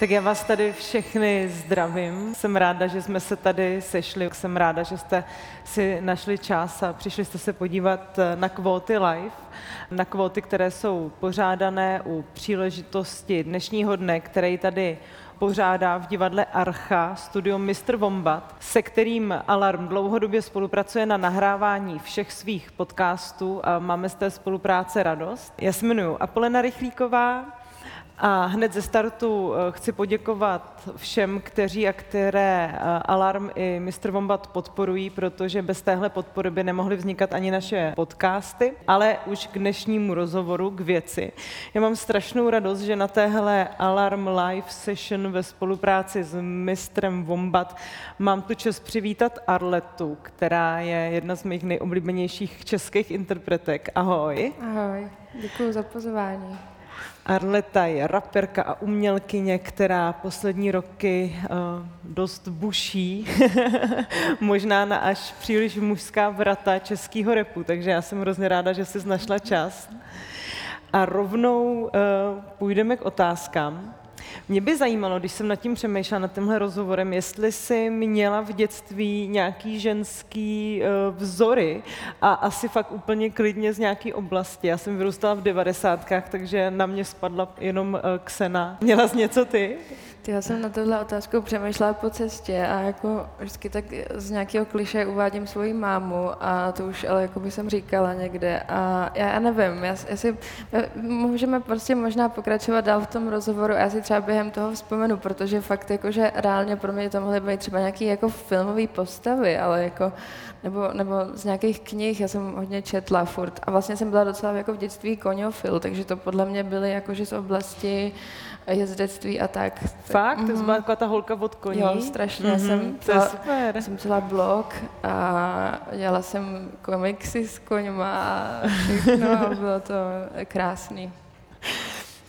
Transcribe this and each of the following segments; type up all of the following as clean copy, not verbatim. Tak já vás tady všechny zdravím. Jsem ráda, že jsme se tady sešli. Jsem ráda, že jste si našli čas a přišli jste se podívat na kvóty live, na kvóty, které jsou pořádané u příležitosti dnešního dne, který tady pořádá v divadle Archa studio Mr. Wombat, se kterým Alarm dlouhodobě spolupracuje na nahrávání všech svých podcastů a máme z té spolupráce radost. Já se jmenuji Apolena Rychlíková a hned ze startu chci poděkovat všem, kteří a které Alarm i Mr. Wombat podporují, protože bez téhle podpory by nemohly vznikat ani naše podcasty. Ale už k dnešnímu rozhovoru, k věci. Já mám strašnou radost, že na téhle Alarm Live Session ve spolupráci s Mistrem Wombat mám tu čest přivítat Arletu, která je jedna z mých nejoblíbenějších českých interpretek. Ahoj. Ahoj, děkuji za pozvání. Arleta je raperka a umělkyně, která poslední roky dost buší, možná na až příliš mužská vrata českého rapu, takže já jsem hrozně ráda, že jsi našla čas. A rovnou půjdeme k otázkám. Mě by zajímalo, když jsem nad tím přemýšlela, nad tímhle rozhovorem, jestli jsi měla v dětství nějaký ženský vzory a asi fakt úplně klidně z nějaký oblasti. Já jsem vyrůstala v 90kách, takže na mě spadla jenom Xena. Měla jsi něco ty? Já jsem na tohle otázku přemýšlela po cestě a jako vždycky tak z nějakého kliše uvádím svoji mámu a to už ale jako by jsem říkala někde a já nevím, můžeme prostě možná pokračovat dál v tom rozhovoru a já si třeba během toho vzpomenu, protože fakt jako, že reálně pro mě to mohly být třeba nějaký jako filmový postavy, ale jako nebo z nějakých knih, já jsem hodně četla furt a vlastně jsem byla docela jako v dětství koňofil, takže to podle mě byly jakože z oblasti jezdectví a tak. Fakt? To byla taková ta holka od koní? Jo, strašně. Jsem celá blog a dělala jsem komiksy s koňma a všechno a bylo to krásný.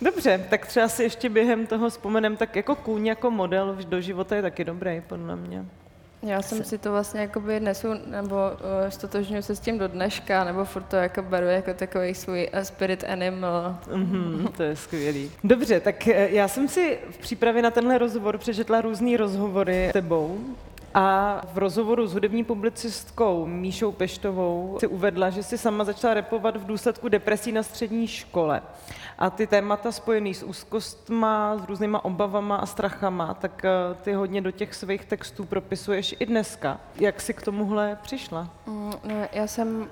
Dobře, tak třeba si ještě během toho vzpomenem, tak jako kůň, jako model do života je taky dobrý, podle mě. Já jsem si to vlastně jakoby nesu, nebo stotožňuji se s tím do dneška, nebo furt to jako beru jako takový svůj spirit animal. To je skvělý. Dobře, tak já jsem si v přípravě na tenhle rozhovor přečetla různý rozhovory s tebou a v rozhovoru s hudební publicistkou Míšou Peštovou si uvedla, že si sama začala rapovat v důsledku depresí na střední škole. A ty témata spojený s úzkostma, s různýma obavama a strachama, tak ty hodně do těch svých textů propisuješ i dneska. Jak jsi k tomuhle přišla? Já jsem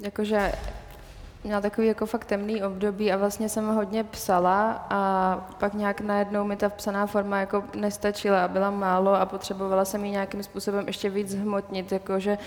jakože měla takový jako fakt temný období a vlastně jsem hodně psala a pak nějak najednou mi ta psaná forma jako nestačila, byla málo a potřebovala jsem ji nějakým způsobem ještě víc zhmotnit, jakože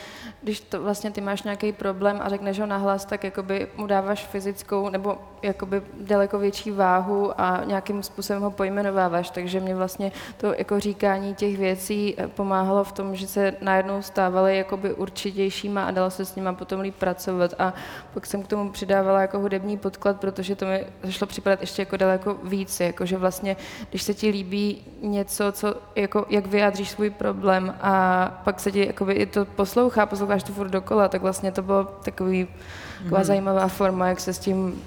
když to vlastně ty máš nějaký problém a řekneš ho nahlas, tak jakoby mu dáváš fyzickou nebo jakoby daleko větší váhu a nějakým způsobem ho pojmenováváš, takže mě vlastně to jako říkání těch věcí pomáhalo v tom, že se najednou stávaly jakoby určitějšíma a dalo se s nima potom líp pracovat a pak jsem k tomu dávala jako hudební podklad, protože to mi zašlo připadat ještě jako daleko víc, jakože vlastně, když se ti líbí něco, co, jako, jak vyjádříš svůj problém a pak se ti jakoby i to posloucháš to furt dokola, tak vlastně to bylo taková zajímavá forma, jak se s tím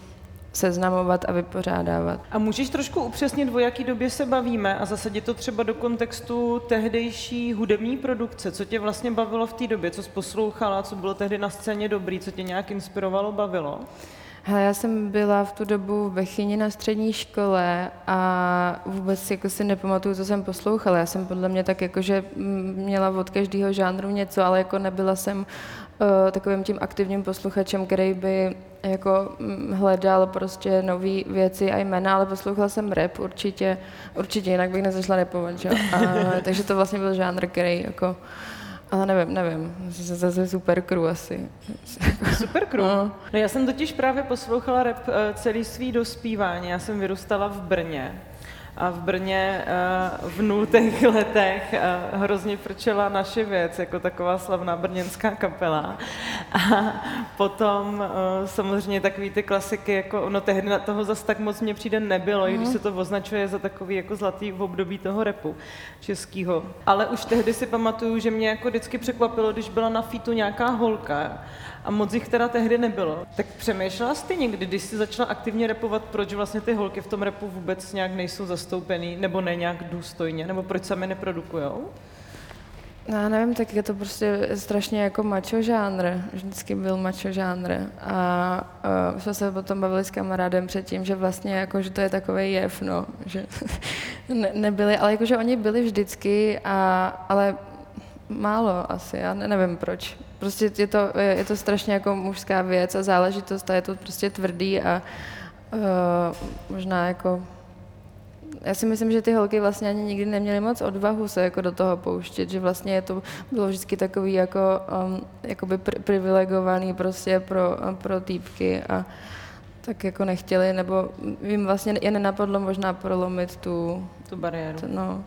seznamovat a vypořádávat. A můžeš trošku upřesnit, o jaký době se bavíme a zasadit to třeba do kontextu tehdejší hudební produkce? Co tě vlastně bavilo v té době? Co jsi poslouchala? Co bylo tehdy na scéně dobrý? Co tě nějak inspirovalo, bavilo? Hele, já jsem byla v tu dobu v Bechyni na střední škole a vůbec jako si nepamatuju, co jsem poslouchala. Já jsem podle mě tak jakože měla od každého žánru něco, ale jako nebyla jsem takovým tím aktivním posluchačem, který by jako hledal prostě nové věci a jména, ale poslouchala jsem rap určitě, jinak bych nezašla rapovat, že? Takže to vlastně byl žánr, který jako, ale nevím, zase Super crew asi. Super crew? No já jsem totiž právě poslouchala rap celý svý dospívání, já jsem vyrůstala v Brně. A v Brně v 0. letech hrozně frčela Naše věc, jako taková slavná brněnská kapela. A potom samozřejmě takový ty klasiky, jako ono tehdy na toho zas tak moc mně přijde nebylo, i když se to označuje za takový jako zlatý v období toho rapu českýho. Ale už tehdy si pamatuju, že mě jako vždycky překvapilo, když byla na featu nějaká holka a moc jich teda tehdy nebylo. Tak přemýšlela jsi ty někdy, když jsi začala aktivně rapovat, proč vlastně ty holky v tom rapu vůbec nějak nejsou zastupované? zastoupený, nebo ne nějak důstojně, nebo proč sami neprodukujou? Já nevím, tak je to prostě strašně jako macho žánr, vždycky byl macho žánr a jsme se potom bavili s kamarádem předtím, že vlastně jako, že to je takovej jev, no, že ne, nebyli, ale jakože oni byli vždycky, ale málo asi, já nevím proč. Prostě je to strašně jako mužská věc a záležitost a je to prostě tvrdý a možná jako... Já si myslím, že ty holky vlastně ani nikdy neměly moc odvahu se jako do toho pouštět, že vlastně bylo vždycky takový jako jakoby privilegovaný prostě pro týpky a tak jako nechtěli, nebo jim vlastně je nenapadlo možná prolomit tu bariéru. No.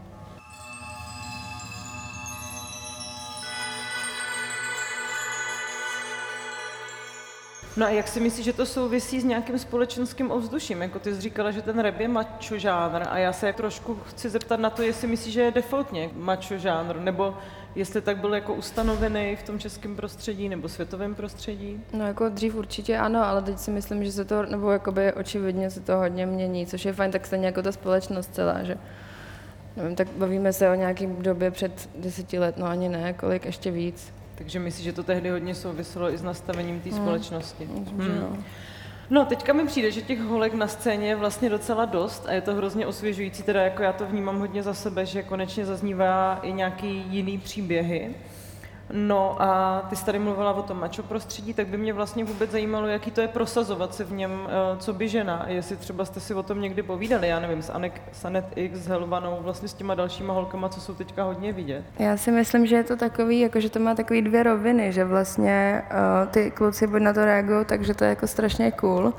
No a jak si myslíš, že to souvisí s nějakým společenským ovzduším? Jako ty jsi říkala, že ten rap je macho žánr a já se trošku chci zeptat na to, jestli myslíš, že je defaultně macho žánr, nebo jestli tak byl jako ustanovený v tom českém prostředí nebo světovém prostředí? No jako dřív určitě ano, ale teď si myslím, že se to, nebo jakoby očividně se to hodně mění, což je fajn, tak stejně jako ta společnost celá, že? Nevím, tak bavíme se o nějaký době před 10 let, no ani ne, kolik, ještě víc. Takže myslím, že to tehdy hodně souviselo i s nastavením té společnosti. No, teďka mi přijde, že těch holek na scéně je vlastně docela dost a je to hrozně osvěžující, teda jako já to vnímám hodně za sebe, že konečně zaznívá i nějaký jiný příběhy. No a ty jsi tady mluvila o tom macho prostředí, tak by mě vlastně vůbec zajímalo, jaký to je prosazovat se v něm, co by žena, jestli třeba jste si o tom někdy povídali, já nevím, s Anet X, s Helvanou, vlastně s těma dalšíma holkama, co jsou teďka hodně vidět. Já si myslím, že je to takový, jakože to má takový dvě roviny, že vlastně ty kluci buď na to reagují, takže to je jako strašně cool,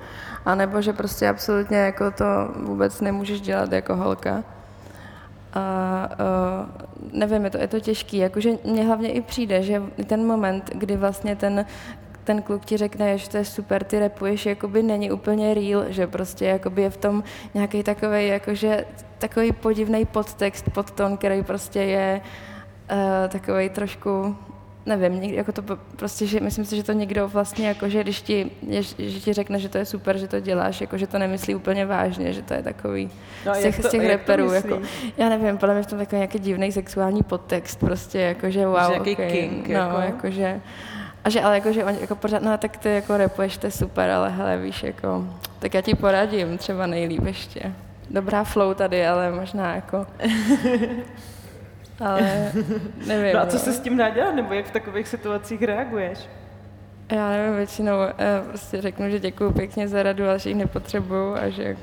anebo že prostě absolutně jako to vůbec nemůžeš dělat jako holka. A nevím, je to těžký, jakože mně hlavně i přijde, že ten moment, kdy vlastně ten kluk ti řekne, že to je super, ty rapuješ, jakoby není úplně real, že prostě jakoby je v tom nějaký takovej, jakože takový podivný podtext, podtón, který prostě je takovej trošku, nevím, jako to prostě, že myslím si, že to někdo vlastně, jakože když ti řekne, že to je super, že to děláš, jakože to nemyslí úplně vážně, že to je takový no z těch reperů, jako, já nevím, podle mě v tom takový nějaký divný sexuální podtext, prostě, jakože wow, že okay, kink, no, jako. Jakože, a že, ale jakože on, jako pořád, no tak ty jako rapuješ, to je super, ale hele, víš, jako, tak já ti poradím, třeba nejlíp ještě. Dobrá flow tady, ale možná, jako... Ale nevím. No a co se s tím dá dělat, nebo jak v takových situacích reaguješ? Já nevím, většinou prostě řeknu, že děkuju pěkně za radu, ale že jich nepotřebuju a že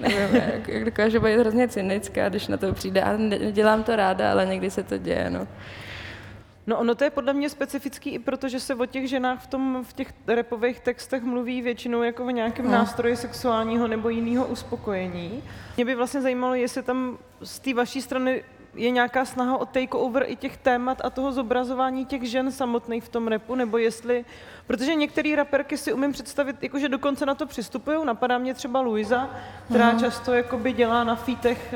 nevím, jak taková, že bude hrozně cynická, když na to přijde. A nedělám to ráda, ale někdy se to děje, no. No ono to je podle mě specifický i proto, že se o těch ženách v těch rapových textech mluví většinou jako o nějakém nástroji sexuálního nebo jiného uspokojení. Mě by vlastně zajímalo, jestli tam z té vaší strany je nějaká snaha o takeover i těch témat a toho zobrazování těch žen samotných v tom rapu, nebo jestli... Protože některé raperky si umím představit, jakože dokonce na to přistupují. Napadá mě třeba Luisa, která často jakoby dělá na featech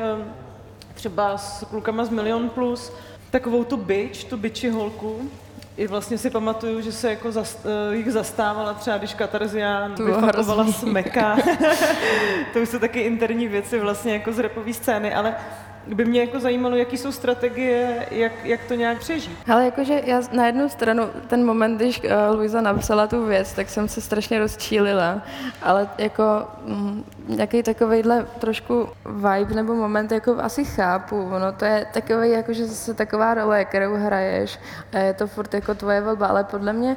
třeba s klukama z Milion Plus takovou tu bitchy holku. I vlastně si pamatuju, že se jako jich zastávala třeba, když Katarzia vyfatovala Smeka. To už jsou taky interní věci vlastně jako z rapové scény, ale... by mě jako zajímalo, jaký jsou strategie, jak to nějak přežít. Ale jakože já na jednu stranu, ten moment, když Luisa napsala tu věc, tak jsem se strašně rozčílila, ale jako nějaký takovejhle trošku vibe nebo moment jako asi chápu, no to je takovej jakože zase taková role, kterou hraješ a je to furt jako tvoje volba, ale podle mě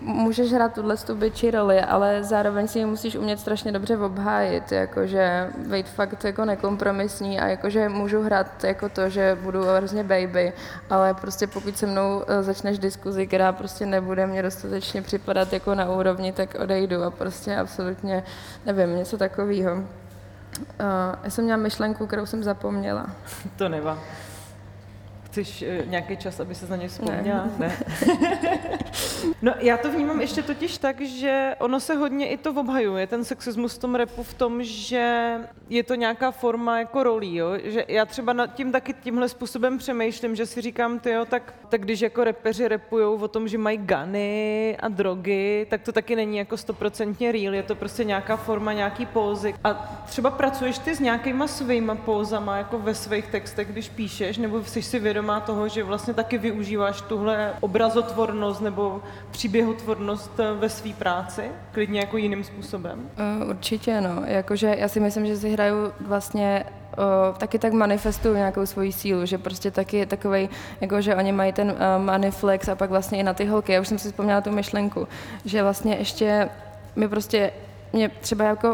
můžeš hrát tuto bitchy roli, ale zároveň si ji musíš umět strašně dobře obhájit, jakože být fakt jako nekompromisní a jakože můžu hrát jako to, že budu hrozně baby, ale prostě pokud se mnou začneš diskuzi, která prostě nebude mě dostatečně připadat jako na úrovni, tak odejdu a prostě absolutně nevím, něco takového. Já jsem měla myšlenku, kterou jsem zapomněla. To nevá. Chceš nějaký čas, aby se na ně vzpomněla? Ne. No já to vnímám ještě totiž tak, že ono se hodně i to obhajuje, ten sexismus v tom rapu, v tom, že je to nějaká forma jako rolí, jo? Že já třeba nad tím taky tímhle způsobem přemýšlím, že si říkám, tyjo, tak když jako rapeři rapujou o tom, že mají guny a drogy, tak to taky není jako 100% real, je to prostě nějaká forma, nějaký pózy. A třeba pracuješ ty s nějakýma svýma pózama jako ve svých textech, když píšeš, nebo jsi si vědomá toho, že vlastně taky využíváš tuhle obrazotvornost nebo příběhotvornost ve své práci, klidně jako jiným způsobem? Určitě, no. Jakože já si myslím, že si hraju vlastně taky tak manifestuju nějakou svoji sílu, že prostě taky je takovej, jako že oni mají ten maniflex a pak vlastně i na ty holky. Já už jsem si vzpomněla tu myšlenku, že vlastně ještě mi prostě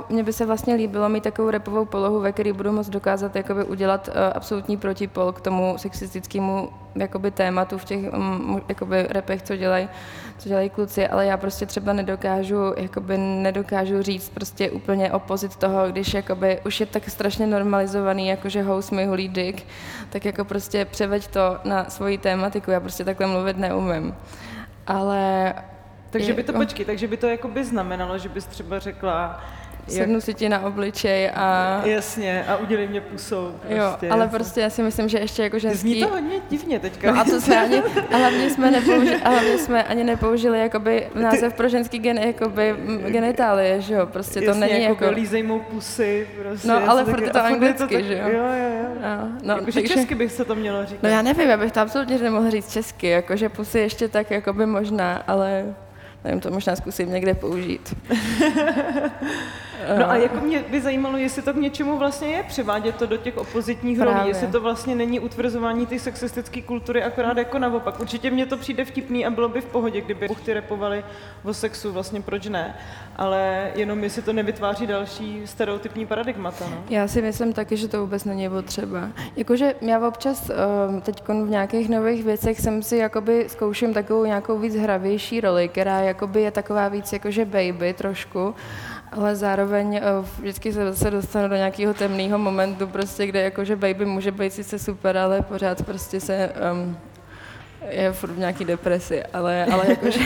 Mně by se vlastně líbilo mít takovou rapovou polohu, ve které budu moct dokázat jakoby udělat absolutní protipol k tomu sexistickému jakoby tématu v těch jakoby rapech, co dělají kluci, ale já prostě třeba nedokážu říct prostě úplně opozit toho, když jakoby už je tak strašně normalizovaný, jakože house my holý dick, tak jako prostě převeď to na svoji tématiku, já prostě takhle mluvit neumím. Ale Takže by to jakoby znamenalo, že bys třeba řekla... Sednu si ti na obličej a... Jasně, a udělej mě pusou prostě. Jo, ale jasně. Prostě já si myslím, že ještě jako ženský... Zní to hodně divně teďka. No a to jsme ani... Hlavně jsme ani nepoužili jakoby název pro ženský genitálie, že jo? Prostě to jasně, není jako lízej mou pusy, prostě. No, ale proto to anglicky, to tak, že jo? Jo. No, jakože česky bych se to mělo říkat. No já nevím, já bych to absolutně nemohla říct česky, jakože pusy ještě tak jakoby možná, ale... Nevím, to možná zkusím někde použít. No a jako mě by zajímalo, jestli to k něčemu vlastně je, převádět to do těch opozitních rolí, jestli to vlastně není utvrzování té sexistické kultury, akorát jako naopak. Určitě mě to přijde vtipný a bylo by v pohodě, kdyby buchty rapovali o sexu, vlastně proč ne, ale jenom jestli to nevytváří další stereotypní paradigmata. No? Já si myslím taky, že to vůbec není potřeba. Jakože já občas teď v nějakých nových věcech jsem si jakoby zkouším takovou nějakou víc hravější roli, která jakoby je taková víc jakože baby trošku, ale zároveň vždycky se dostanu do nějakého temného momentu, prostě, kde jakože baby může být sice super, ale pořád prostě se je furt v nějaký depresi, ale jakože...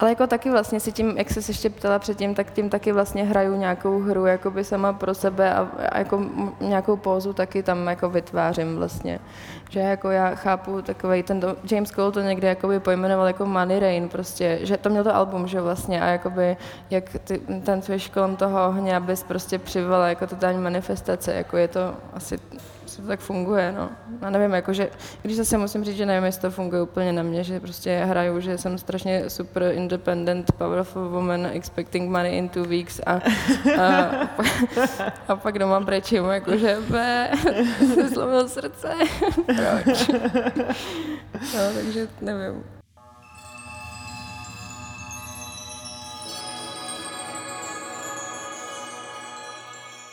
Ale jako taky vlastně si tím, jak jsi se ještě ptala předtím, tak tím taky vlastně hraju nějakou hru jakoby sama pro sebe a jako nějakou pózu taky tam jako vytvářím vlastně. Že jako já chápu takovej, ten James Cole to někde jakoby pojmenoval jako Money Rain prostě, že to měl to album, že vlastně a jakoby jak ty tancuješ kolem toho ohně, abys prostě přivala jako totální manifestace, jako je to asi... To tak funguje, no. Já nevím, jakože, když zase musím říct, že nevím, jestli to funguje úplně na mě, že prostě hraju, že jsem strašně super independent, powerful woman, expecting money in 2 weeks a pak doma brečím, jakože se zlomil srdce, proč? No, takže nevím.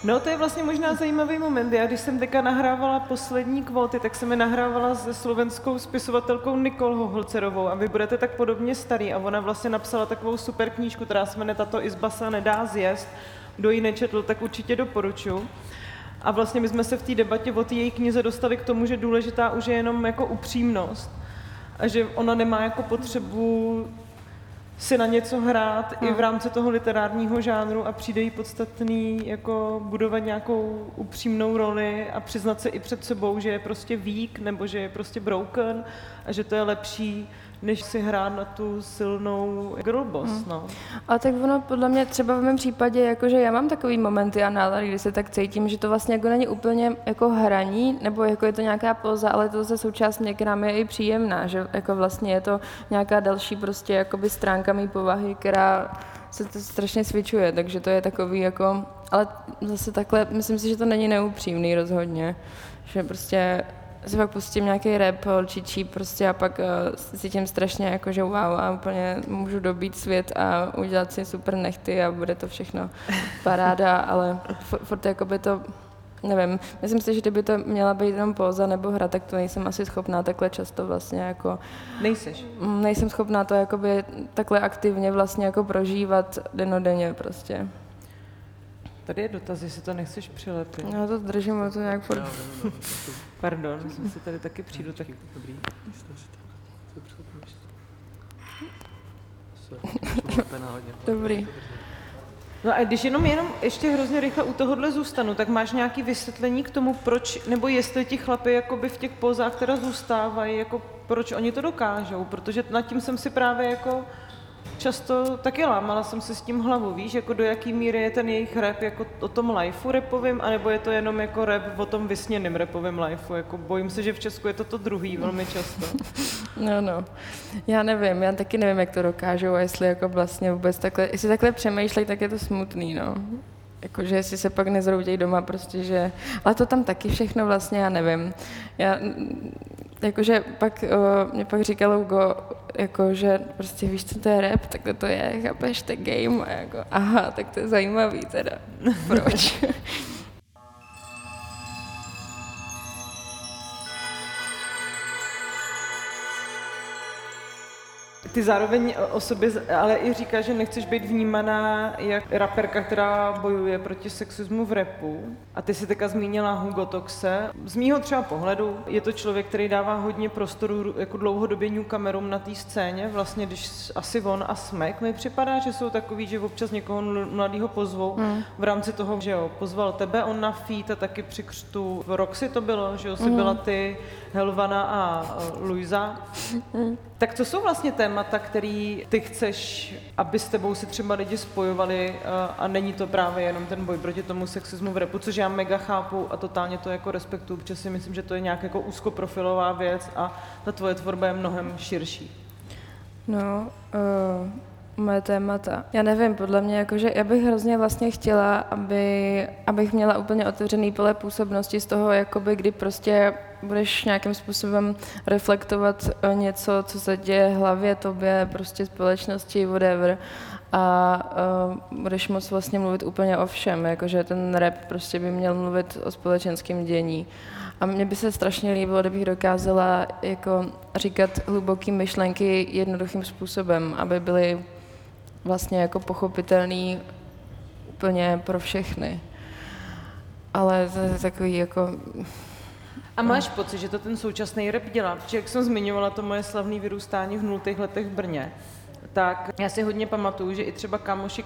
No to je vlastně možná zajímavý moment. Já když jsem teďka nahrávala poslední kvóty, tak jsem je nahrávala se slovenskou spisovatelkou Nikol Hohlcerovou a vy budete tak podobně starý a ona vlastně napsala takovou super knížku, která se jmenuje Tata izba se nedá zjesť. Kdo ji nečetl, tak určitě doporučuji. A vlastně my jsme se v té debatě o té její knize dostali k tomu, že důležitá už je jenom jako upřímnost a že ona nemá jako potřebu si na něco hrát i v rámci toho literárního žánru a přijde jí podstatný jako budovat nějakou upřímnou roli a přiznat se i před sebou, že je prostě weak nebo že je prostě broken a že to je lepší, než si hrát na tu silnou girlboss, no. A tak ono podle mě třeba v mém případě, jakože já mám takový momenty a nálady, kdy se tak cítím, že to vlastně jako není úplně jako hraní, nebo jako je to nějaká póza, ale to zase součást mě, která mi je i příjemná, že jako vlastně je to nějaká další prostě jakoby stránka mý povahy, která se to strašně svičuje, takže to je takový jako, ale zase takhle, myslím si, že to není neupřímný rozhodně, že prostě si pak pustím nějaký rap čičí prostě a pak cítím strašně jako, že wow a úplně můžu dobít svět a udělat si super nechty a bude to všechno paráda, ale furt jako by to, nevím, myslím si, že kdyby to měla být jenom póza nebo hra, tak to nejsem asi schopná takhle často vlastně jako... Nejseš? Nejsem schopná to jakoby takhle aktivně vlastně jako prožívat denodenně prostě. Tady je dotaz, jestli to nechceš přilepit. Já to držím, ale to nějak... Pardon, myslím si, tady taky přijdu. Tak... Dobrý. Dobrý. No a když jenom ještě hrozně rychle u tohohle zůstanu, tak máš nějaké vysvětlení k tomu, proč, nebo jestli ti chlapi jakoby v těch pozách teda zůstávají, jako proč oni to dokážou, protože nad tím jsem si právě jako často taky lámala jsem si s tím hlavu, víš, jako do jaký míry je ten jejich rap jako o tom lifeu rapovým, anebo je to jenom jako rap o tom vysněným rapovým lifeu, jako bojím se, že v Česku je to to druhý velmi často. No, já nevím, já taky nevím, jak to dokážou a jestli jako vlastně vůbec takhle, jestli takhle přemýšlejí, tak je to smutný, no. Jakože jestli se pak nezroudějí doma, prostě, že... Ale to tam taky všechno vlastně, já nevím. Já... Jakože pak, mě pak říkal Hugo, jakože prostě víš, co to je rap, tak to je, chápeš, to je game, a jako aha, tak to je zajímavý teda, proč? Ty zároveň o sobě, ale i říkáš, že nechceš být vnímaná jak raperka, která bojuje proti sexismu v rapu. A ty si teďka zmínila Hugo Toxxe. Z mýho třeba pohledu je to člověk, který dává hodně prostoru jako dlouhodobě new kamerům na té scéně. Vlastně když asi on a Smek mi připadá, že jsou takový, že občas někoho mladýho pozvou v rámci toho, že jo, pozval tebe on na feat a taky při křtu v Roxy to bylo, že jo, si byla ty, Helvana a Luisa. Tak co jsou vlastně témata, který ty chceš, aby s tebou si třeba lidi spojovali a není to právě jenom ten boj proti tomu sexismu v rapu, což já mega chápu a totálně to jako respektuju, protože si myslím, že to je nějak jako úzkoprofilová věc a ta tvoje tvorba je mnohem širší. No, moje témata. Já nevím, podle mě, jakože já bych hrozně vlastně chtěla, abych měla úplně otevřený pole působnosti z toho, jakoby kdy prostě budeš nějakým způsobem reflektovat něco, co se děje hlavě tobě, prostě společnosti, whatever. A budeš moct vlastně mluvit úplně o všem, jakože ten rap prostě by měl mluvit o společenském dění. A mně by se strašně líbilo, kdybych dokázala jako říkat hluboké myšlenky jednoduchým způsobem, aby byly vlastně jako pochopitelný úplně pro všechny. Ale to je takový jako... A máš pocit, že to ten současný rap dělá? Protože jak jsem zmiňovala to moje slavné vyrůstání v 0. letech v Brně, tak já si hodně pamatuju, že i třeba kamoši,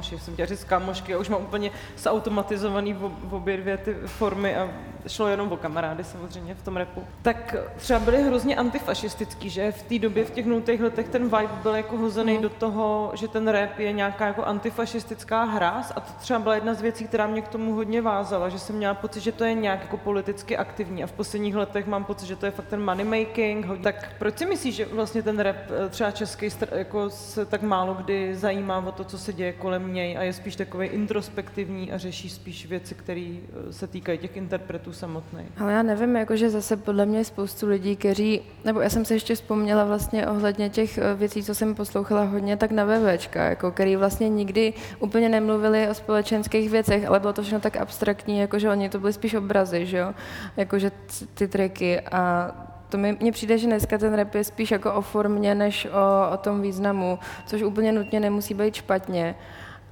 jsem chtěla říct kamošky, já už mám úplně zautomatizovaný v obě dvě ty formy a šlo jenom o kamarády samozřejmě v tom rapu. Tak třeba byli hrozně antifašistický, že v té době v těch 0. letech ten vibe byl jako hozený do toho, že ten rap je nějaká jako antifašistická hra a to třeba byla jedna z věcí, která mě k tomu hodně vázala, že jsem měla pocit, že to je nějak jako politicky aktivní a v posledních letech mám pocit, že to je fakt ten money making. Tak proč si myslíš, že vlastně ten rap třeba český jako se tak málo kdy zajímá o to, co se děje kolem něj a je spíš takový introspektivní a řeší spíš věci, které se týkají těch interpretů samotných? Ale já nevím, jakože zase podle mě spoustu lidí, kteří, nebo já jsem se ještě vzpomněla vlastně ohledně těch věcí, co jsem poslouchala hodně, tak na VVčka, jako který vlastně nikdy úplně nemluvili o společenských věcech, ale bylo to všechno tak abstraktní, jakože oni to byly spíš obrazy, že jo, jakože ty triky a to mně přijde, že dneska ten rap je spíš jako o formě, než o tom významu, což úplně nutně nemusí být špatně.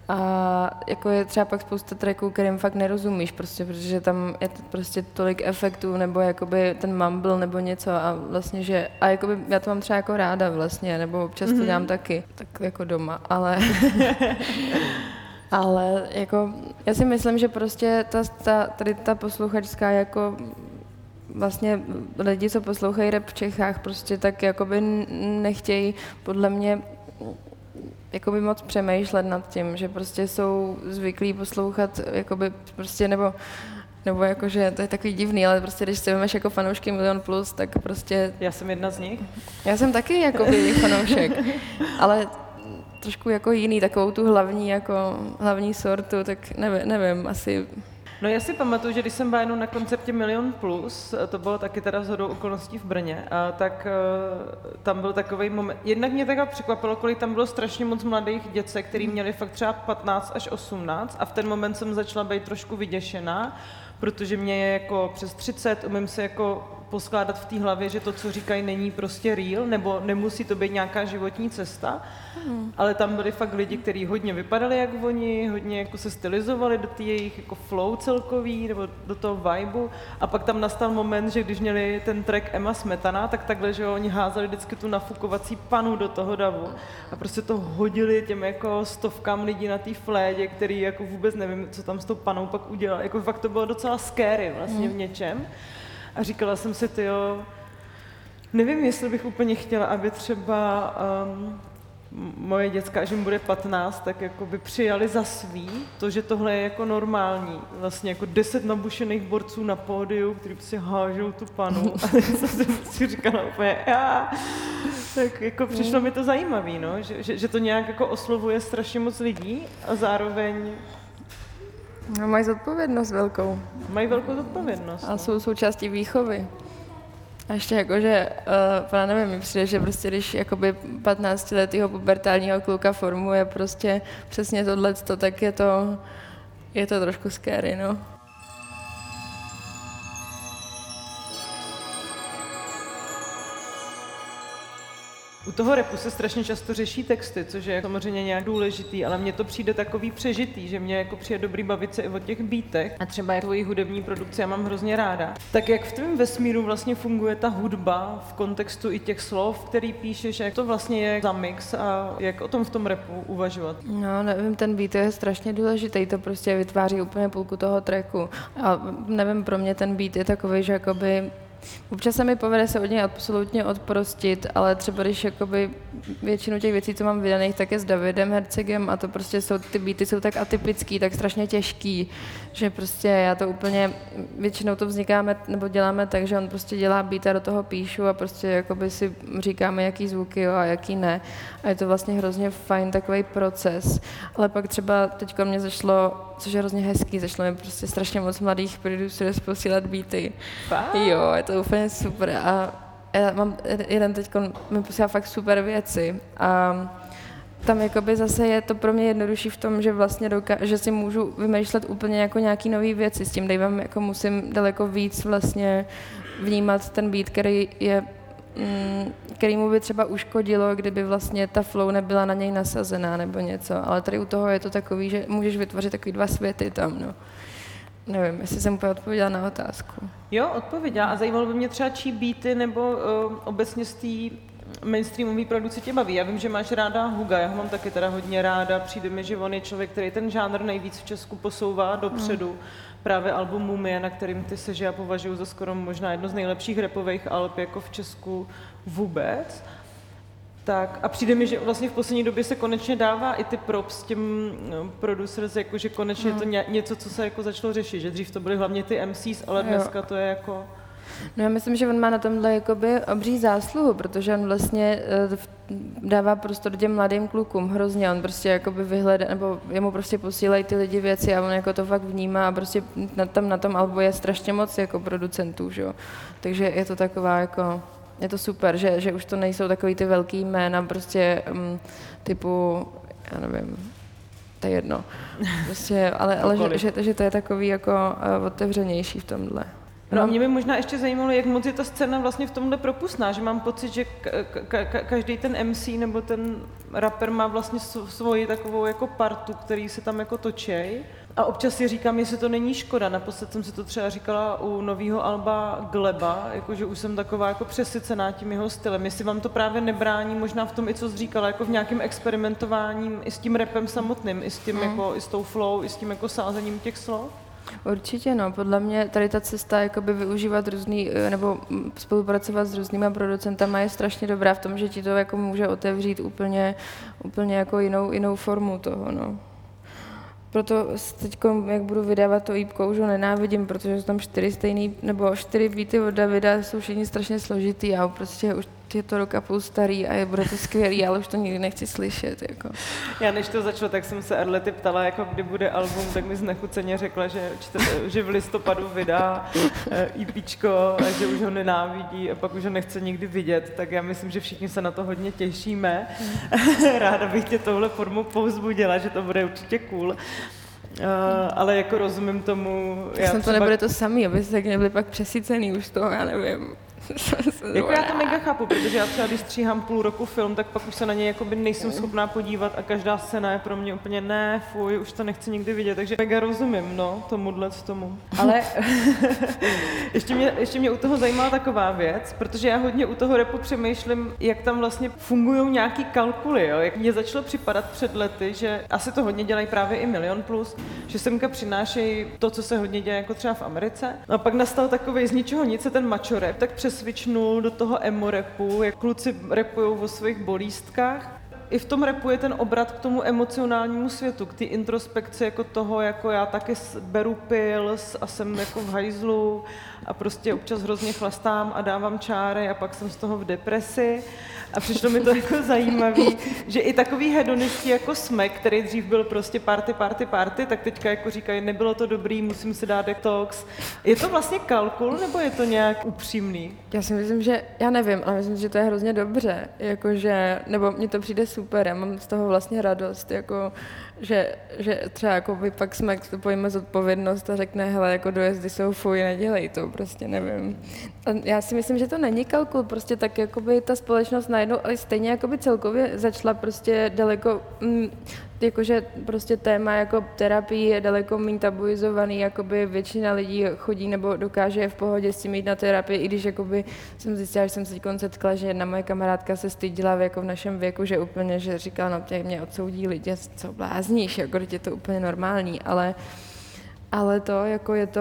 A jako je třeba pak spousta tracků, kterým fakt nerozumíš, prostě, protože tam je prostě tolik efektů, nebo jakoby ten mumble, nebo něco a vlastně, že... A jakoby já to mám třeba jako ráda vlastně, nebo občas to dělám taky, tak jako doma, ale... ale jako... Já si myslím, že prostě tady ta posluchačská jako... Vlastně lidi, co poslouchají rap v Čechách, prostě tak jakoby nechtějí podle mě jakoby moc přemýšlet nad tím, že prostě jsou zvyklí poslouchat jakoby prostě nebo jakože to je takový divný, ale prostě když si vemeš jako fanoušky Milion Plus, tak prostě... Já jsem jedna z nich. Já jsem taky jakoby fanoušek, ale trošku jako jiný, takovou tu hlavní sortu, tak nevím, asi... No já si pamatuju, že když jsem byla jenom na koncertě Milion Plus, to bylo taky teda shodou okolností v Brně, tak tam byl takovej moment, jednak mě tak překvapilo, kolik tam bylo strašně moc mladých děcek, který měli fakt třeba 15 až 18 a v ten moment jsem začala být trošku vyděšená, protože mě je jako přes 30, umím se jako poskládat v té hlavě, že to, co říkají, není prostě real, nebo nemusí to být nějaká životní cesta, ale tam byli fakt lidi, kteří hodně vypadali jak oni, hodně jako se stylizovali do té jejich jako flow celkový, nebo do toho vibu, a pak tam nastal moment, že když měli ten track Emma Smetana, tak takhle, že oni házeli vždycky tu nafukovací panu do toho davu a prostě to hodili těm jako stovkám lidí na té flédě, který jako vůbec nevím, co tam s tou panou pak udělali, jako fakt to bylo docela scary vlastně v něčem. A říkala jsem si, tyjo, nevím, jestli bych úplně chtěla, aby třeba moje děcka, až jim bude 15, tak jako by přijali za svý to, že tohle je jako normální. Vlastně jako 10 nabušených borců na pódiu, kteří si hážou tu panu. A já jsem si říkala úplně, tak jako přišlo mi to zajímavé, no? Že to nějak jako oslovuje strašně moc lidí a zároveň... No, mají zodpovědnost velkou. Mají velkou zodpovědnost. A jsou součástí výchovy. A ještě jakože, nevím, mi přijde, že prostě když jakoby 15letýho pubertálního kluka formuje prostě přesně tohleto, tak je to trošku scary, no. U toho rapu se strašně často řeší texty, což je samozřejmě nějak důležitý, ale mně to přijde takový přežitý, že mně jako přijde dobrý bavit se i o těch beatech a třeba tvoji hudební produkci já mám hrozně ráda. Tak jak v tvém vesmíru vlastně funguje ta hudba v kontextu i těch slov, který píšeš, jak to vlastně je za mix a jak o tom v tom rapu uvažovat? No, nevím, ten beat je strašně důležitý, to prostě vytváří úplně půlku toho tracku. A nevím, pro mě ten beat je takový, že jakoby občas se mi povede se od něj absolutně odprostit, ale třeba když jakoby většinu těch věcí, co mám vydaných, tak je s Davidem Hercegem a to prostě jsou, ty beaty jsou tak atypický, tak strašně těžký, že prostě já to úplně, většinou to vznikáme nebo děláme tak, že on prostě dělá beat a do toho píšu a prostě jakoby si říkáme, jaký zvuky a jaký ne. A je to vlastně hrozně fajn takový proces. Ale pak třeba teďko mě zašlo, což je hrozně hezký, zašlo mi prostě strašně moc mladých producerů posílat beaty. Jo, je to úplně super a já mám jeden teď, mi posílá fakt super věci a tam jakoby zase je to pro mě jednodušší v tom, že vlastně že si můžu vymýšlet úplně jako nějaký nový věci, s tím Davem jako musím daleko víc vlastně vnímat ten beat, který je který mu by třeba uškodilo, kdyby vlastně ta flow nebyla na něj nasazená nebo něco, ale tady u toho je to takový, že můžeš vytvořit takový dva světy tam, no. Nevím, jestli jsem úplně odpověděla na otázku. Jo, odpověděla a zajímalo by mě třeba čí beaty nebo obecně z té mainstreamové produkce tě baví. Já vím, že máš ráda Huga, já ho mám taky teda hodně ráda, přijde mi, že on je člověk, který ten žánr nejvíc v Česku posouvá dopředu. Právě album Mumie, na kterým ty seže já považuji za skoro možná jedno z nejlepších rapových alb jako v Česku vůbec. Tak a přijde mi, že vlastně v poslední době se konečně dává i ty props těm producers, jakože konečně je to něco, co se jako začalo řešit, že dřív to byly hlavně ty MCs, ale dneska to je jako... No já myslím, že on má na tomhle jakoby obří zásluhu, protože on vlastně dává prostor těm mladým klukům hrozně, on prostě jakoby vyhledá, nebo jemu prostě posílají ty lidi věci a on jako to fakt vnímá a prostě na tom albu je strašně moc jako producentů, že jo, takže je to taková jako... Je to super, že už to nejsou takový ty velký jména, prostě typu, já nevím, to je jedno, prostě, ale že to je takový jako otevřenější v tomhle. No a mě by možná ještě zajímalo, jak moc je ta scéna vlastně v tomhle propustná, že mám pocit, že každý ten MC nebo ten rapper má vlastně svoji takovou jako partu, který se tam jako točej. A občas si říkám, jestli to není škoda. Naposled jsem si to třeba říkala u nového alba Gleba, jakože už jsem taková jako přesycená tím jeho stylem. Jestli vám to právě nebrání možná v tom i co jsi říkala, jako v nějakém experimentováním i s tím rapem samotným, i s tím jako i s tou flow, i s tím jako sázením těch slov. Určitě, no. Podle mě tady ta cesta jakoby využívat různý, nebo spolupracovat s různýma producentama je strašně dobrá v tom, že ti to jako může otevřít úplně jako jinou formu toho, no. Proto teď, jak budu vydávat to EPko, už ho nenávidím, protože jsou tam 4 beaty od Davida, jsou všichni strašně složitý a prostě už je to rok a půl starý a bude to skvělý, ale už to nikdy nechci slyšet. Jako. Já než to začalo, tak jsem se Arlety ptala, jako kdy bude album, tak mi znechuceně řekla, že v listopadu vydá EPčko a že už ho nenávidí a pak už ho nechce nikdy vidět, tak já myslím, že všichni se na to hodně těšíme. Ráda bych tě touhle formu povzbudila, že to bude určitě cool. ale jako rozumím tomu. Já jsem třeba... to nebude to samý, aby se tak nebyli pak přesycený už to, já nevím. Jako já to mega chápu, protože já třeba když stříhám půl roku film, tak pak už se na něj jakoby nejsem schopná podívat a každá scéna je pro mě úplně ne, fuj, už to nechci nikdy vidět, takže mega rozumím, no, tomu. Ale ještě mě u toho zajímala taková věc, protože já hodně u toho repu přemýšlím, jak tam vlastně fungují nějaký kalkuly, jo, jak mě začalo připadat před lety, že asi to hodně dělají právě i Milion Plus, že semka přinášejí to, co se hodně děje jako třeba v Americe. A pak nastal takovej z ničeho nic, se ten macho rap tak přesvičnul do toho emo rapu, jak kluci rapujou o svých bolístkách. I v tom rapu je ten obrat k tomu emocionálnímu světu, k té introspekci jako toho, jako já taky beru pils a jsem jako v hajzlu a prostě občas hrozně chlastám a dávám čáry a pak jsem z toho v depresi. A přišlo mi to jako zajímavý, že i takový hedonisti jako Smek, který dřív byl prostě party, tak teďka jako říkají, nebylo to dobrý, musím si dát detox. Je to vlastně kalkul, nebo je to nějak upřímný? Já si myslím, že, já nevím, ale myslím, že to je hrozně dobře, jakože, nebo mně to přijde super, já mám z toho vlastně radost, jako, že třeba jako by pak Smek to pojme zodpovědnost a řekne, hele, jako dojezdy jsou fuj, nedělej to, prostě nevím. A já si myslím, že to není kalkul, prostě tak jako by ta společnost najednou, ale stejně jako by celkově začala prostě daleko, jakože prostě téma jako terapii je daleko méně tabuizovaný, jakoby většina lidí chodí nebo dokáže v pohodě s tím jít na terapii, i když jakoby jsem zjistila, že jsem se setkala, že jedna moje kamarádka se stydila jako v našem věku, že úplně, že říkala, no tě mě odsoudí lidi, co blázníš, jako je to úplně normální, ale to jako je to,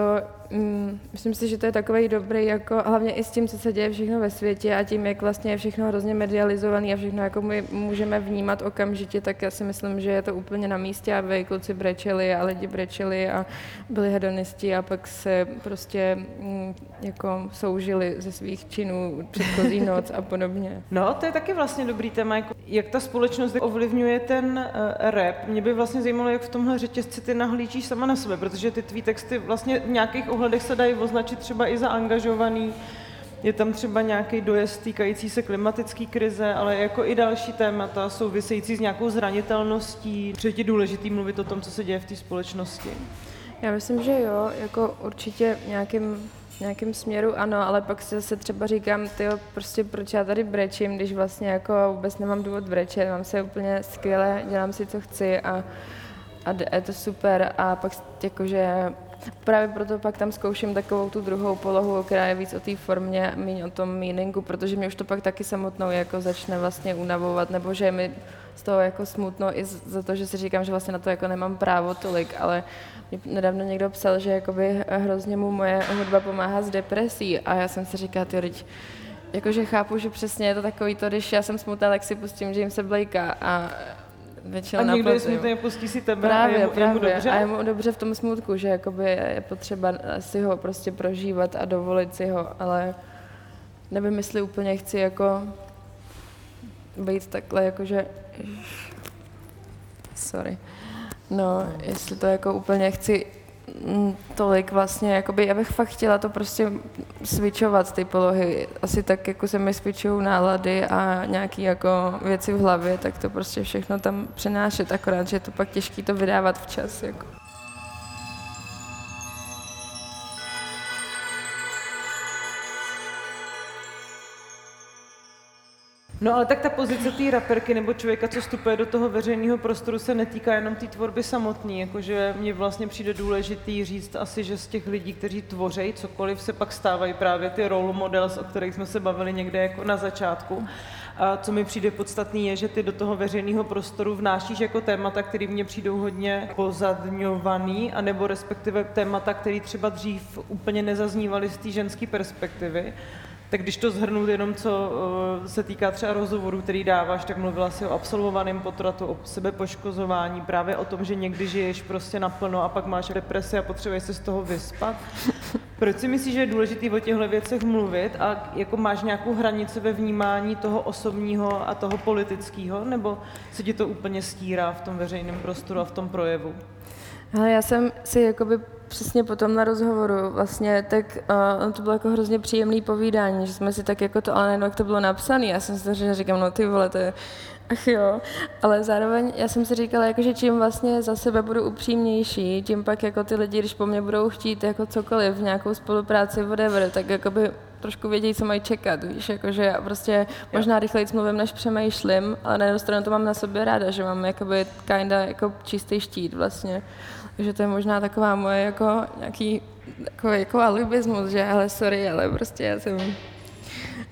myslím si, že to je takový dobrý, jako hlavně i s tím, co se děje všechno ve světě a tím, jak vlastně je všechno hrozně medializovaný a všechno jako my můžeme vnímat okamžitě, tak já si myslím, že je to úplně na místě, aby kluci brečeli a lidi brečeli a byli hedonisti a pak se prostě jako soužili ze svých činů předchozí noc a podobně. No, to je taky vlastně dobrý téma, jako jak ta společnost ovlivňuje ten rap. Mě by vlastně zajímalo, jak v tomhle řetězci ty nahlíčíš sama na sebe, protože ty tvý texty vlastně v nějakých ohledech se dají označit třeba i za angažovaný. Je tam třeba nějaký dojezd týkající se klimatické krize, ale jako i další témata související s nějakou zranitelností. Přece je důležitý mluvit o tom, co se děje v té společnosti. Já myslím, že jo, jako určitě v nějakém směru ano, ale pak si zase třeba říkám, tyjo, prostě proč já tady brečím, když vlastně jako vůbec nemám důvod brečet, mám se úplně skvěle, dělám si, co chci a je to super a pak jakože právě proto pak tam zkouším takovou tu druhou polohu, která je víc o té formě, míň o tom meaningu, protože mě už to pak taky samotnou jako začne vlastně unavovat, nebo že mi z toho jako smutno i za to, že si říkám, že vlastně na to jako nemám právo tolik, ale nedávno někdo psal, že jakoby hrozně mu moje hudba pomáhá s depresí a já jsem si říkala, jakože chápu, že přesně je to takový to, když já jsem smutná, tak si pustím Jamesa Blakea a někdo je smutný, pustí si tebe právě, a je mu dobře. A je mu dobře v tom smutku, že jakoby je potřeba si ho prostě prožívat a dovolit si ho, ale nevím, jestli úplně chci jako být takhle, jakože... Sorry. No, jestli to jako úplně chci tolik vlastně, jakoby já bych fakt chtěla to prostě switchovat ty polohy. Asi tak, jako se mi switchují nálady a nějaké jako věci v hlavě, tak to prostě všechno tam přenášet, akorát, že je to pak těžké to vydávat včas. Jako. No ale tak ta pozice té raperky nebo člověka, co vstupuje do toho veřejného prostoru, se netýká jenom té tvorby samotné, jakože mně vlastně přijde důležitý říct asi, že z těch lidí, kteří tvoří cokoliv, se pak stávají právě ty role models, o kterých jsme se bavili někde jako na začátku. A co mi přijde podstatný je, že ty do toho veřejného prostoru vnášíš jako témata, které mně přijdou hodně pozadňovaný, anebo respektive témata, které třeba dřív úplně nezaznívaly z té ženské perspektivy. Tak když to shrnu jenom, co se týká třeba rozhovorů, který dáváš, tak mluvila si o absolvovaném potratu, o sebepoškozování, právě o tom, že někdy žiješ prostě naplno a pak máš depresi a potřebuješ se z toho vyspat. Proč si myslíš, že je důležitý o těchto věcech mluvit a jako máš nějakou hranici ve vnímání toho osobního a toho politického, nebo se ti to úplně stírá v tom veřejném prostoru a v tom projevu? Ale já jsem si jakoby přesně po tomhle rozhovoru vlastně, tak to bylo jako hrozně příjemné povídání, že jsme si tak jako to, ale najednou jak to bylo napsané, já jsem si říkám, no ty vole, to je Ach jo, ale zároveň já jsem si říkala, jako, že čím vlastně za sebe budu upřímnější, tím pak jako ty lidi, když po mně budou chtít jako cokoliv, nějakou spolupráci, whatever, tak jakoby trošku vědějí, co mají čekat, víš, jakože já prostě možná rychleji mluvím, než přemýšlím, ale na jednu stranu to mám na sobě ráda, že mám jakoby kinda jako čistý štít vlastně, takže to je možná taková moje jako nějaký jako alibismus, že hele, sorry, ale prostě já jsem,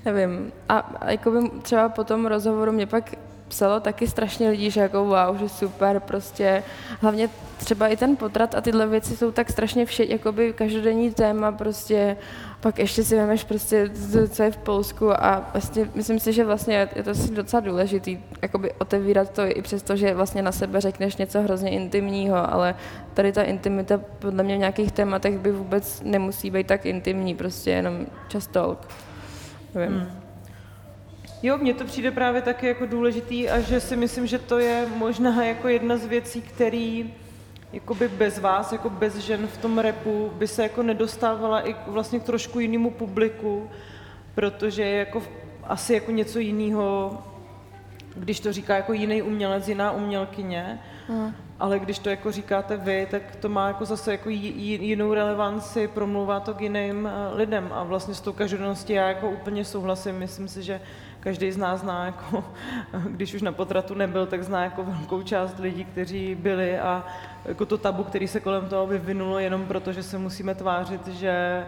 nevím, a jakoby třeba po tom rozhovoru mě pak psalo taky strašně lidí, že jako wow, že super, prostě hlavně třeba i ten potrat a tyhle věci jsou tak strašně jakoby každodenní téma prostě, pak ještě si vemeš prostě, co je v Polsku a vlastně myslím si, že vlastně je to si docela důležitý, jakoby otevírat to i přesto, že vlastně na sebe řekneš něco hrozně intimního, ale tady ta intimita podle mě v nějakých tématech by vůbec nemusí být tak intimní, prostě jenom just talk, nevím. Jo, mně to přijde právě taky jako důležitý a že si myslím, že to je možná jako jedna z věcí, který jakoby bez vás, jako bez žen v tom rapu by se jako nedostávala i vlastně k trošku jinému publiku, protože je jako asi jako něco jiného, když to říká jako jiný umělec, jiná umělkyně, ale když to jako říkáte vy, tak to má jako zase jako jinou relevanci, promluvá to k jiným lidem a vlastně s tou každodenností já jako úplně souhlasím, myslím si, že každý z nás zná, jako, když už na potratu nebyl, tak zná jako velkou část lidí, kteří byli a jako to tabu, který se kolem toho vyvinulo jenom proto, že se musíme tvářit, že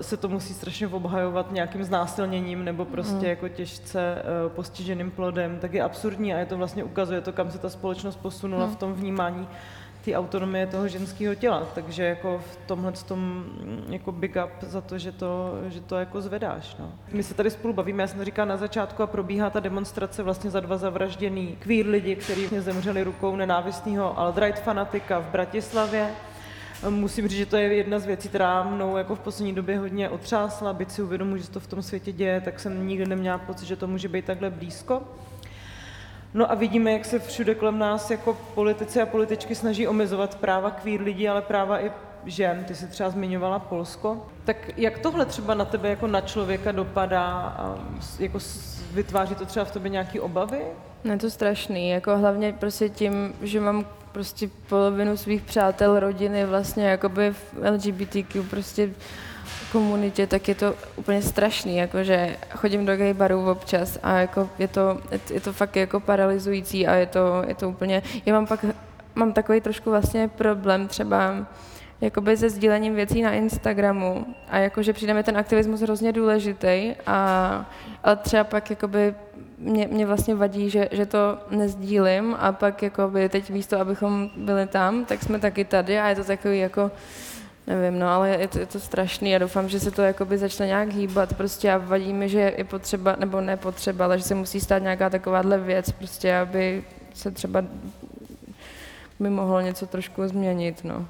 se to musí strašně obhajovat nějakým znásilněním nebo prostě jako těžce postiženým plodem, tak je absurdní a je to vlastně ukazuje to, kam se ta společnost posunula v tom vnímání té autonomie toho ženského těla, takže jako v tomhle tom jako big up za to, že to jako zvedáš, no. My se tady spolu bavíme, já jsem to říkala na začátku a probíhá ta demonstrace vlastně za 2 zavražděný queer lidi, kteří zemřeli rukou nenávistného alt-right fanatika v Bratislavě. Musím říct, že to je jedna z věcí, která mnou jako v poslední době hodně otřásla, byť si uvědomuji, že to v tom světě děje, tak jsem nikdy neměla pocit, že to může být takhle blízko. No a vidíme, jak se všude kolem nás jako politici a političky snaží omezovat práva queer lidí, ale práva i žen, ty jsi třeba zmiňovala Polsko. Tak jak tohle třeba na tebe jako na člověka dopadá a jako vytváří to třeba v tobě nějaké obavy? No je to strašný, jako hlavně prostě tím, že mám prostě polovinu svých přátel, rodiny vlastně jakoby v LGBTQ prostě komunitě, tak je to úplně strašný, jakože chodím do gay barů občas a jako je to fakt jako paralyzující a je to úplně, já mám takový trošku vlastně problém třeba jakoby se sdílením věcí na Instagramu a jakože přijde mi ten aktivismus hrozně důležitý ale třeba pak jakoby mě vlastně vadí, že to nezdílím a pak jakoby teď místo, abychom byli tam, tak jsme taky tady a je to takový jako nevím, no, ale je to strašný. Já doufám, že se to jakoby začne nějak hýbat prostě a vadí mi, že je potřeba, nebo nepotřeba, ale že se musí stát nějaká takováhle věc prostě, aby se třeba by mohlo něco trošku změnit, no.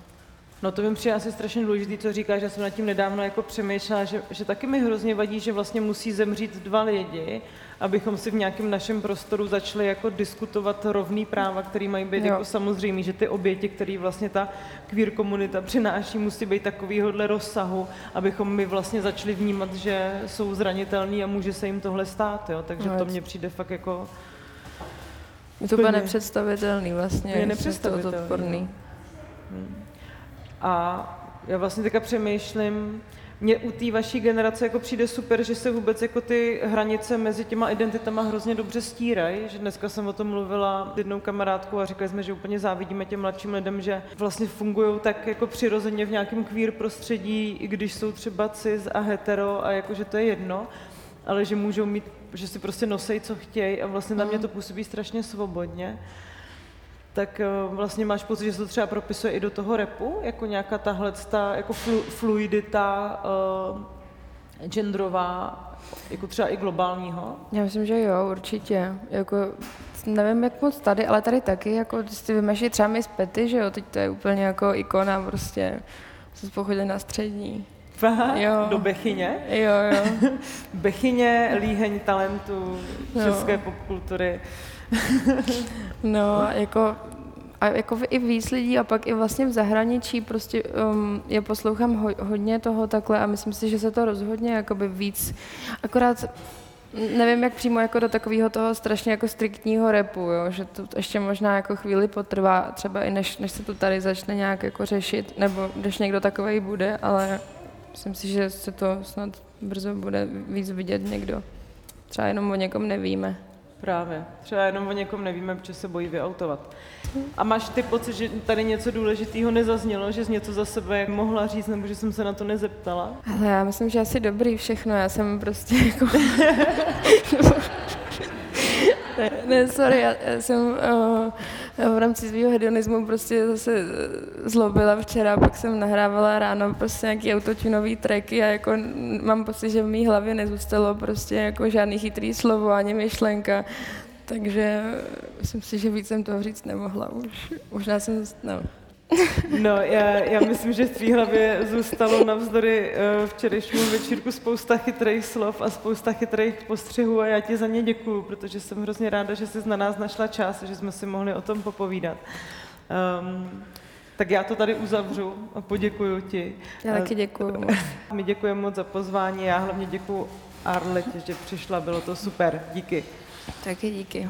No to mi přijde asi strašně důležitý, co říkáš, já jsem nad tím nedávno jako přemýšlela, že taky mi hrozně vadí, že vlastně musí zemřít 2 lidi, abychom si v nějakém našem prostoru začali jako diskutovat rovný práva, který mají být jako samozřejmý, že ty oběti, který vlastně ta queer komunita přináší, musí být takovýhodle rozsahu, abychom my vlastně začali vnímat, že jsou zranitelní a může se jim tohle stát, jo, takže to mně přijde fakt jako úplně nepředstavitelný vlastně, je nepředstavitelný, to odporný. A já vlastně teďka přemýšlím, mně u té vaší generace jako přijde super, že se vůbec jako ty hranice mezi těma identitama hrozně dobře stírají, že dneska jsem o tom mluvila s jednou kamarádkou a říkali jsme, že úplně závidíme těm mladším lidem, že vlastně fungují tak jako přirozeně v nějakém queer prostředí, i když jsou třeba cis a hetero a jako, že to je jedno, ale že můžou mít, že si prostě nosejí, co chtějí a vlastně na mě to působí strašně svobodně. Tak vlastně máš pocit, že se to třeba propisuje i do toho rapu, jako nějaká tahleta, jako fluidita genderová, jako třeba i globálního? Já myslím, že jo, určitě. Jako, nevím, jak moc tady, ale tady taky, jako když si vymaší třeba mi z Petty, že jo, teď to je úplně jako ikona prostě, jsme pochodili na střední. Fakt? Do Bechyně? Jo. Bechyně, líheň talentu české popkultury. No, jako i víc lidí a pak i vlastně v zahraničí prostě já poslouchám hodně toho takhle a myslím si, že se to rozhodně jakoby víc, akorát Nevím, jak přímo jako do takového toho strašně jako striktního rapu, jo? Že to ještě možná jako chvíli potrvá, třeba i než se to tady začne nějak jako řešit, nebo když někdo takovej bude, ale myslím si, že se to snad brzo bude víc vidět někdo. Třeba jenom o někom nevíme. Právě. Třeba jenom o někom nevíme, protože se bojí vyautovat. A máš ty pocit, že tady něco důležitého nezaznělo, že jsi něco za sebe mohla říct, nebo že jsem se na to nezeptala? Ale já myslím, že asi dobrý všechno, já jsem prostě jako... ne, sorry, já jsem v rámci svého hedonismu prostě zase zlobila včera, pak jsem nahrávala ráno prostě nějaký autotunový tracky a jako mám pocit, že v mý hlavě nezůstalo prostě jako žádný chytrý slovo ani myšlenka, takže myslím si, že víc jsem toho říct nemohla už, možná jsem, no. No, já myslím, že v tvý hlavě zůstalo navzdory včerejšímu večírku spousta chytrých slov a spousta chytrých postřehů a já ti za ně děkuju, protože jsem hrozně ráda, že jsi na nás našla čas, že jsme si mohli o tom popovídat. Tak já to tady uzavřu a poděkuju ti. Já taky děkuju. My děkujeme moc za pozvání, já hlavně děkuju Arletě, že přišla, bylo to super, díky. Taky díky.